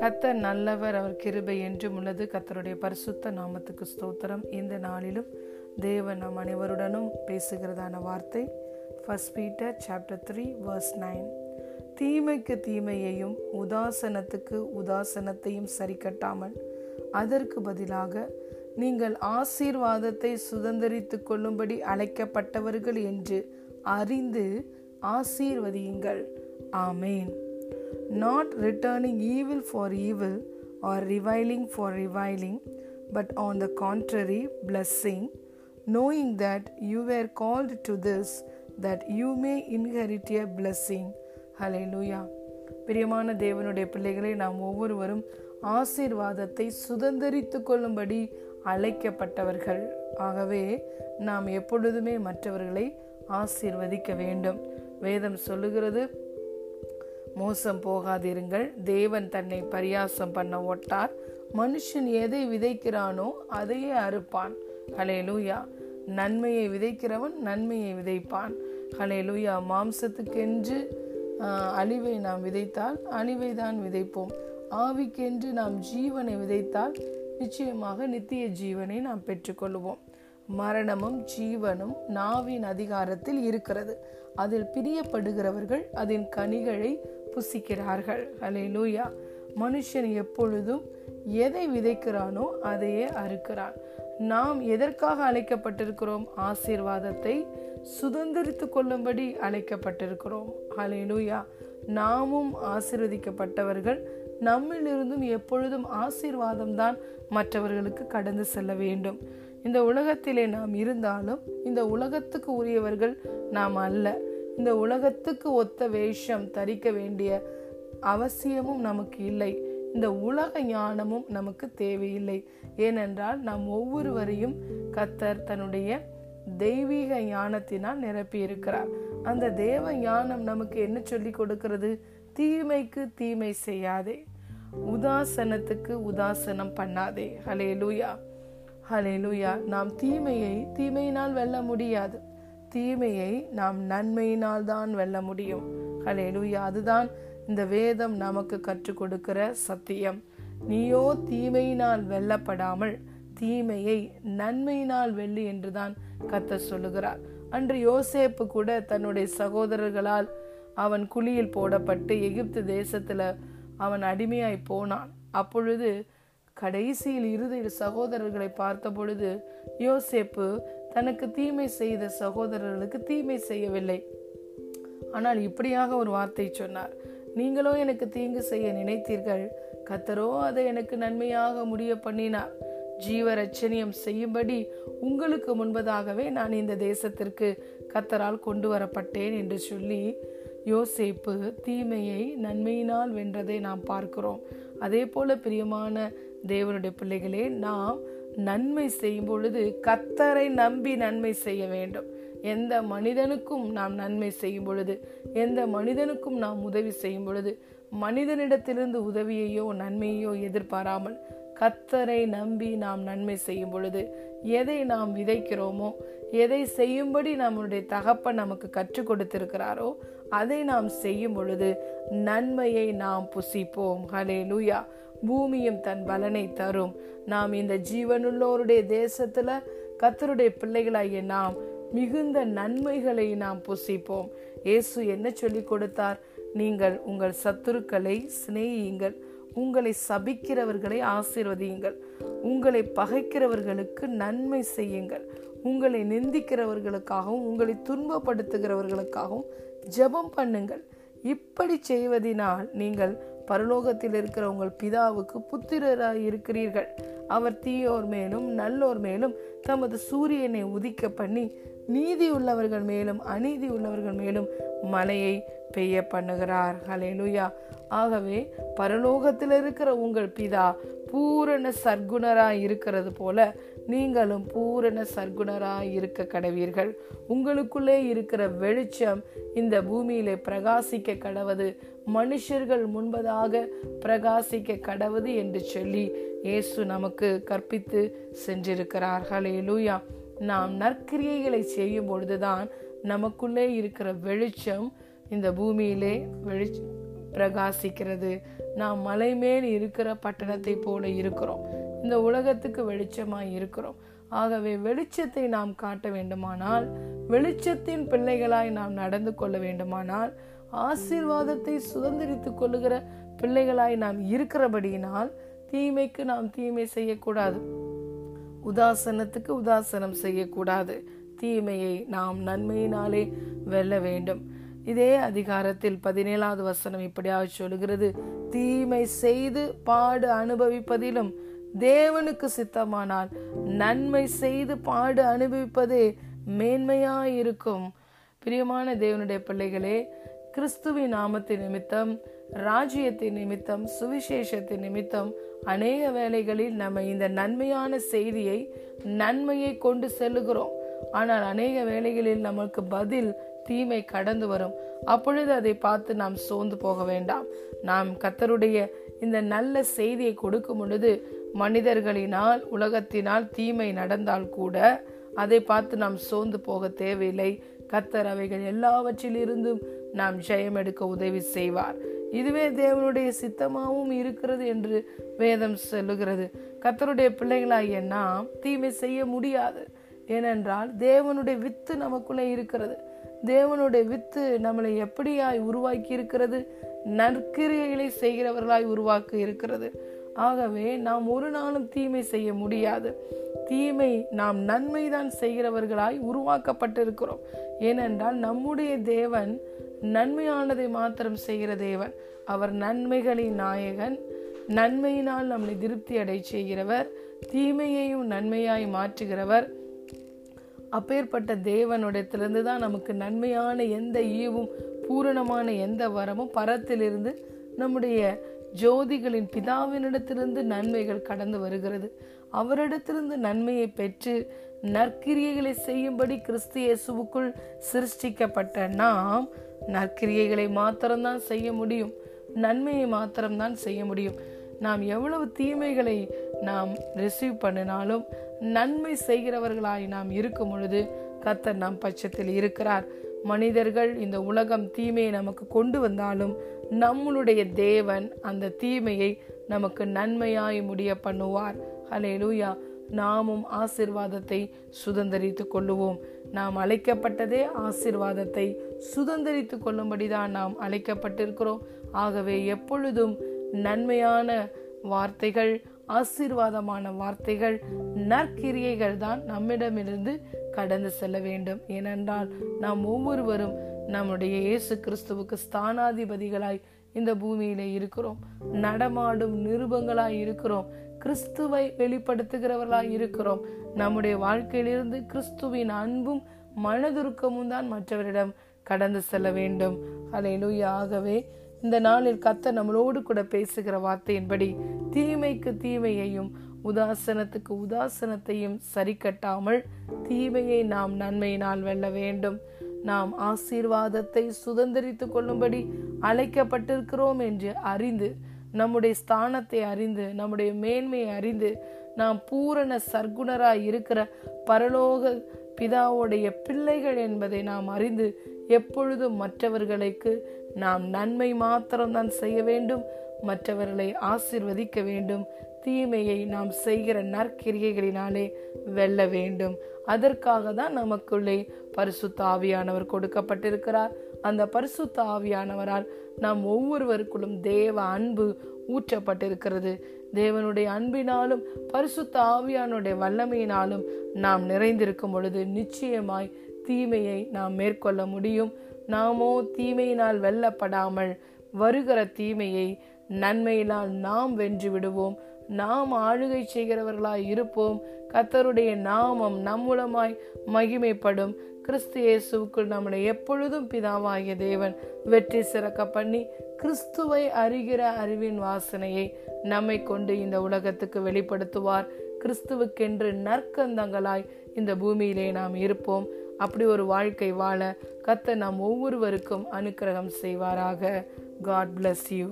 கர்த்தர் நல்லவர், அவர் கிருபை என்றும் உள்ளது. கர்த்தருடைய பரிசுத்த நாமத்துக்கு ஸ்தோத்திரம். இந்த நாளிலும் தேவன் நம் அனைவருடனும் பேசுகிறதான வார்த்தை 1 Peter chapter 3 verse 9. தீமைக்கு தீமையையும் உதாசனத்துக்கு உதாசனத்தையும் சரி கட்டாமல் அதற்கு பதிலாக நீங்கள் ஆசீர்வாதத்தை சுதந்தரித்து கொள்ளும்படி அழைக்கப்பட்டவர்கள் என்று அறிந்து ஆசீர்வதியுங்கள். ஆமேன். Not returning evil for evil or reviling for reviling, but on the contrary blessing, knowing that you were called to this, that you may inherit a blessing. Hallelujah. பிரியமான தேவனுடைய பிள்ளைகளை, நாம் ஒவ்வொருவரும் ஆசீர்வாதத்தை சுதந்தரித்து கொள்ளும்படி அழைக்கப்பட்டவர்கள். ஆகவே நாம் எப்பொழுதுமே மற்றவர்களை ஆசீர்வதிக்க வேண்டும். வேதம் சொல்லுகிறது, மோசம் போகாதிருங்கள், தேவன் தன்னை பரியாசம் பண்ண ஓட்டார், மனுஷன் எதை விதைக்கிறானோ அதையே அறுப்பான். ஹல்லேலூயா. நன்மையை விதைக்கிறவன் நன்மையை விதைப்பான். ஹல்லேலூயா. மாம்சத்துக்கென்று அழிவை நாம் விதைத்தால் அழிவை தான் விதைப்போம். ஆவிக்கென்று நாம் ஜீவனை விதைத்தால் நிச்சயமாக நித்திய ஜீவனை நாம் பெற்றுக்கொள்வோம். மரணமும் ஜீவனும் நாவின் அதிகாரத்தில் இருக்கிறது. அதில் பிரியப்படுகிறவர்கள் அதன் கனிகளை புசிக்கிறார்கள். ஹல்லேலூயா. மனுஷன் எப்பொழுதும் எதை விதைக்கிறானோ அதையே அறுக்கிறான். நாம் எதற்காக அழைக்கப்பட்டிருக்கிறோம்? ஆசீர்வாதத்தை சுதந்தரித்து கொள்ளும்படி அழைக்கப்பட்டிருக்கிறோம். ஹல்லேலூயா. நாமும் ஆசீர்வதிக்கப்பட்டவர்கள். நம்மிலிருந்தும் எப்பொழுதும் ஆசீர்வாதம்தான் மற்றவர்களுக்கு கடந்து செல்ல வேண்டும். இந்த உலகத்திலே நாம் இருந்தாலும் இந்த உலகத்துக்கு உரியவர்கள் நாம் அல்ல. இந்த உலகத்துக்கு ஒத்த வேஷம் தரிக்க வேண்டிய அவசியமும் நமக்கு இல்லை. இந்த உலக ஞானமும் நமக்கு தேவையில்லை. ஏனென்றால் நாம் ஒவ்வொருவரையும் கர்த்தர் தன்னுடைய தெய்வீக ஞானத்தினால் நிரப்பி இருக்கிறார். அந்த தேவ ஞானம் நமக்கு என்ன சொல்லி கொடுக்கிறது? தீமைக்கு தீமை செய்யாதே, உதாசனத்துக்கு உதாசனம் பண்ணாதே. ஹல்லேலூயா. ஹல்லேலூயா. நாம் தீமையினால் வெல்ல முடியாது. தீமையை நாம் நன்மையினால் தான் வெல்ல முடியும். ஹல்லேலூயா. அதுதான் இந்த வேதம் நமக்கு கற்றுக் கொடுக்கிற சத்தியம். நீயோ தீமையினால் வெல்லப்படாமல் தீமையை நன்மையினால் வெல்லு என்றுதான் கர்த்தர் சொல்லுகிறார். அன்று யோசேப்பு கூட தன்னுடைய சகோதரர்களால் அவன் குழியில் போடப்பட்டு எகிப்து தேசத்துல அவன் அடிமையாய் போனான். அப்பொழுது கடைசியில் இரு சகோதரர்களை பார்த்த பொழுது யோசேப்பு தனக்கு தீமை செய்த சகோதரர்களுக்கு தீமை செய்யவில்லை. ஆனால் இப்படியாக ஒரு வார்த்தை சொன்னார், நீங்களோ எனக்கு தீங்கு செய்ய நினைத்தீர்கள், கர்த்தரோ அதை எனக்கு நன்மையாக முடிய பண்ணினார். ஜீவரட்சணியம் செய்யும்படி உங்களுக்கு முன்பதாகவே நான் இந்த தேசத்திற்கு கர்த்தரால் கொண்டு வரப்பட்டேன் என்று சொல்லி யோசேப்பு தீமையை நன்மையினால் வென்றதை நாம் பார்க்கிறோம். அதே போல பிரியமான தேவனுடைய பிள்ளைகளே, நாம் நன்மை செய்யும் பொழுது கர்த்தரை நம்பி நன்மை செய்ய வேண்டும். எந்த மனிதனுக்கும் நாம் நன்மை செய்யும் பொழுது, எந்த மனிதனுக்கும் நாம் உதவி செய்யும் பொழுது, மனிதனிடத்திலிருந்து உதவியையோ நன்மையோ எதிர்பாராமல் கர்த்தரை நம்பி நாம் நன்மை செய்யும் பொழுது, எதை நாம் விதைக்கிறோமோ, எதை செய்யும்படி நம்முடைய தகப்பன் நமக்கு கற்றுக் கொடுத்திருக்கிறாரோ அதை நாம் செய்யும் பொழுது நன்மையை நாம் புசிப்போம். ஹல்லேலூயா. பூமியும் தன் பலனை தரும். நாம் இந்த ஜீவனுள்ளோருடைய தேசத்துல கர்த்தருடைய பிள்ளைகளாகிய நாம் மிகுந்த நன்மைகளை நாம் புசிப்போம். இயேசு என்ன சொல்லி கொடுத்தார்? நீங்கள் உங்கள் சத்துருக்களை சிநேகியுங்கள், உங்களை சபிக்கிறவர்களை ஆசீர்வதியுங்கள், உங்களை பகைக்கிறவர்களுக்கு நன்மை செய்யுங்கள், உங்களை நிந்திக்கிறவர்களுக்காகவும் உங்களை துன்பப்படுத்துகிறவர்களுக்காகவும் ஜெபம் பண்ணுங்கள். இப்படி செய்வதனால் நீங்கள் பரலோகத்தில் இருக்கிற உங்கள் பிதாவுக்கு புத்திரராய் இருக்கிறீர்கள். அவர் தீயோர் மேலும் நல்லோர் மேலும் தமது சூரியனை உதிக்க பண்ணி நீதி உள்ளவர்கள் மேலும் அநீதி உள்ளவர்கள் மேலும் மழையை பெய்ய பண்ணுகிறார். ஹல்லேலூயா. ஆகவே பரலோகத்தில் இருக்கிற உங்கள் பிதா பூரண சற்குணராய் இருக்கிறது போல நீங்களும் பூரண சற்குணராய் இருக்க கடவீர்கள். உங்களுக்குள்ளே இருக்கிற வெளிச்சம் இந்த பூமியிலே பிரகாசிக்க கடவது, மனுஷர்கள் முன்பதாக பிரகாசிக்க கடவது என்று சொல்லி இயேசு நமக்கு கற்பித்து சென்றிருக்கிறார். ஹல்லேலூயா. நாம் நற்கிரியைகளை செய்யும் பொழுதுதான் நமக்குள்ளே இருக்கிற வெளிச்சம் இந்த பூமியிலே பிரகாசிக்கிறது. நாம் மலை மேல் இருக்கிற பட்டணத்தை போல இருக்கிறோம், இந்த உலகத்துக்கு வெளிச்சமாய் இருக்கிறோம். ஆகவே வெளிச்சத்தை நாம் காட்ட வேண்டுமானால், வெளிச்சத்தின் பிள்ளைகளாய் நாம் நடந்து கொள்ள வேண்டுமானால், ஆசீர்வாதத்தை சுதந்திரித்து கொள்ளுகிற பிள்ளைகளாய் நாம் இருக்கிறபடியினால் தீமைக்கு நாம் தீமை செய்யக்கூடாது, உதாசனத்துக்கு உதாசனம் செய்யக்கூடாது. தீமையை நாம் நன்மையினாலே வெல்ல வேண்டும். இதே அதிகாரத்தில் 17வது வசனம் இப்படியாக சொல்கிறது: தீமை செய்து பாடு அனுபவிப்பதிலும் தேவனுக்கு சித்தமானால் நன்மை செய்து பாடு அனுபவிப்பதே மேன்மையாயிருக்கும். பிரியமான தேவனுடைய பிள்ளைகளே, கிறிஸ்துவின் நாமத்தின் நிமித்தம், ராஜ்யத்தின் நிமித்தம், சுவிசேஷத்தின் நிமித்தம் அநேக வேளைகளில் நம்ம இந்த நன்மையான செய்தியை, நன்மையை கொண்டு செல்லுகிறோம். ஆனால் அநேக வேளைகளில் நமக்கு பதில் தீமை கடந்து வரும். அப்பொழுது அதை பார்த்து நாம் சோர்ந்து போக வேண்டாம். நாம் கர்த்தருடைய இந்த நல்ல செய்தியை கொடுக்கும் பொழுது மனிதர்களினால், உலகத்தினால் தீமை நடந்தால் கூட அதை பார்த்து நாம் சோர்ந்து போக தேவையில்லை. கர்த்தர் அவைகள் எல்லாவற்றிலிருந்தும் நாம் ஜெயம் எடுக்க உதவி செய்வார். இதுவே தேவனுடைய சித்தமாகவும் இருக்கிறது என்று வேதம் சொல்லுகிறது. கர்த்தருடைய பிள்ளைகளாகிய நாம் தீமை செய்ய முடியாது. ஏனென்றால் தேவனுடைய வித்து நமக்குள்ளே இருக்கிறது. தேவனுடைய வித்து நம்மளை எப்படியாய் உருவாக்கி இருக்கிறது? நற்கிரியைகளை செய்கிறவர்களாய் உருவாக்கி இருக்கிறது. ஆகவே நாம் ஒரு நாளும் தீமை செய்ய முடியாது. தீமை நாம் நன்மைதான் செய்கிறவர்களாய் உருவாக்கப்பட்டிருக்கிறோம். ஏனென்றால் நம்முடைய தேவன் நன்மையானதை மாத்திரம் செய்கிற தேவன். அவர் நன்மைகளின் நாயகன். நன்மையினால் நம்மை திருப்தி அடை செய்கிறவர், தீமையையும் நன்மையாய் மாற்றுகிறவர். அப்பேற்பட்ட தேவனுடையத்திலிருந்து தான் நமக்கு நன்மையான எந்த ஈவும், பூரணமான எந்த வரமும், பரத்திலிருந்து, நம்முடைய ஜோதிகளின் பிதாவினிடத்திலிருந்து நன்மைகள் கடந்து வருகிறது. அவரிடத்திலிருந்து நன்மையை பெற்று நற்கிரியைகளை செய்யும்படி கிறிஸ்து இயேசுவுக்குள் சிருஷ்டிக்கப்பட்ட நாம் நற்கிரியைகளை மாத்திரம்தான் செய்ய முடியும், நன்மையை மாத்திரம்தான் செய்ய முடியும். நாம் எவ்வளவு தீமைகளை நாம் ரிசீவ் பண்ணினாலும் நன்மை செய்கிறவர்களாய் நாம் இருக்கும் பொழுது கர்த்தர் நம் பட்சத்தில் இருக்கிறார். மனிதர்கள், இந்த உலகம் தீமையை நமக்கு கொண்டு வந்தாலும் நம்மளுடைய தேவன் அந்த தீமையை நமக்கு நன்மையாய் முடிய பண்ணுவார். ஹல்லேலூயா! நாமும் ஆசீர்வாதத்தை சுதந்தரித்து கொள்ளுவோம். நாம் அழைக்கப்பட்டதே ஆசீர்வாதத்தை சுதந்தரித்து கொள்ளும்படிதான் நாம் அழைக்கப்பட்டிருக்கிறோம். ஆகவே எப்பொழுதும் நன்மையான வார்த்தைகள், ஆசீர்வாதமான வார்த்தைகள், நற்கிரியைகள் தான் நம்மிடமிருந்து கடந்து செல்ல வேண்டும். ஏனென்றால் நாம் ஒவ்வொருவரும் நம்முடைய இயேசு கிறிஸ்துவுக்கு ஸ்தானாதிபதிகளாய் இந்த பூமியிலே இருக்கிறோம், நடமாடும் நிருபங்களாய் இருக்கிறோம், கிறிஸ்துவை வெளிப்படுத்துகிறவர்களாய் இருக்கிறோம். நம்முடைய வாழ்க்கையிலிருந்து கிறிஸ்துவின் அன்பும் மனதுருக்கமும் தான் மற்றவரிடம் கடந்து செல்ல வேண்டும். ஹல்லேலூயா! ஆகவே இந்த நாளில் கர்த்தர் நம்மளோடு கூட பேசுகிற வார்த்தையின்படி தீமைக்கு தீமையையும் உதாசனத்துக்கு உதாசனத்தையும் சரி கட்டாமல் தீமையை நாம் நன்மையினால் வெல்ல வேண்டும். நாம் ஆசீர்வாதத்தை சுதந்தரித்து கொள்ளும்படி அழைக்கப்பட்டிருக்கிறோம் என்று அறிந்து, நம்முடைய ஸ்தானத்தை அறிந்து, நம்முடைய மேன்மையை அறிந்து, நாம் பூரண சற்குணராய் இருக்கிற பரலோக பிதாவுடைய பிள்ளைகள் என்பதை நாம் அறிந்து எப்பொழுதும் மற்றவர்களுக்கு நாம் நன்மை மாத்திரம்தான் செய்ய வேண்டும், மற்றவர்களை ஆசீர்வதிக்க வேண்டும். தீமையை நாம் செய்கிற நற்கிரியைகளினாலே வெல்ல வேண்டும். அதற்காக தான் நமக்குள்ளே பரிசுத்த ஆவியானவர் கொடுக்கப்பட்டிருக்கிறார். அந்த பரிசுத்த ஆவியானவரால் நாம் ஒவ்வொருவருக்குள்ளும் தேவ அன்பு ஊற்றப்பட்டிருக்கிறது. தேவனுடைய அன்பினாலும் பரிசுத்த ஆவியானுடைய வல்லமையினாலும் நாம் நிறைந்திருக்கும் பொழுது நிச்சயமாய் தீமையை நாம் மேற்கொள்ள முடியும். நாமோ தீமையினால் வெல்லப்படாமல் வருகிற தீமையை நன்மையினால் நாம் வென்று விடுவோம். நாம் ஆளுகை செய்கிறவர்களாய் இருப்போம். கர்த்தருடைய நாமம் நம்மூலமாய் மகிமைப்படும். கிறிஸ்து இயேசுவுக்குள் நம்முடைய எப்பொழுதும் பிதாவாகிய தேவன் வெற்றி சிறக்க பண்ணி கிறிஸ்துவை அறிகிற அறிவின் வாசனையை நம்மை கொண்டு இந்த உலகத்துக்கு வெளிப்படுத்துவார். கிறிஸ்துவுக்கென்று நற்கந்தங்களாய் இந்த பூமியிலே நாம் இருப்போம். அப்படி ஒரு வாழ்க்கை வாழ கர்த்தர் நாம் ஒவ்வொருவருக்கும் அனுக்கிரகம் செய்வாராக. God bless you.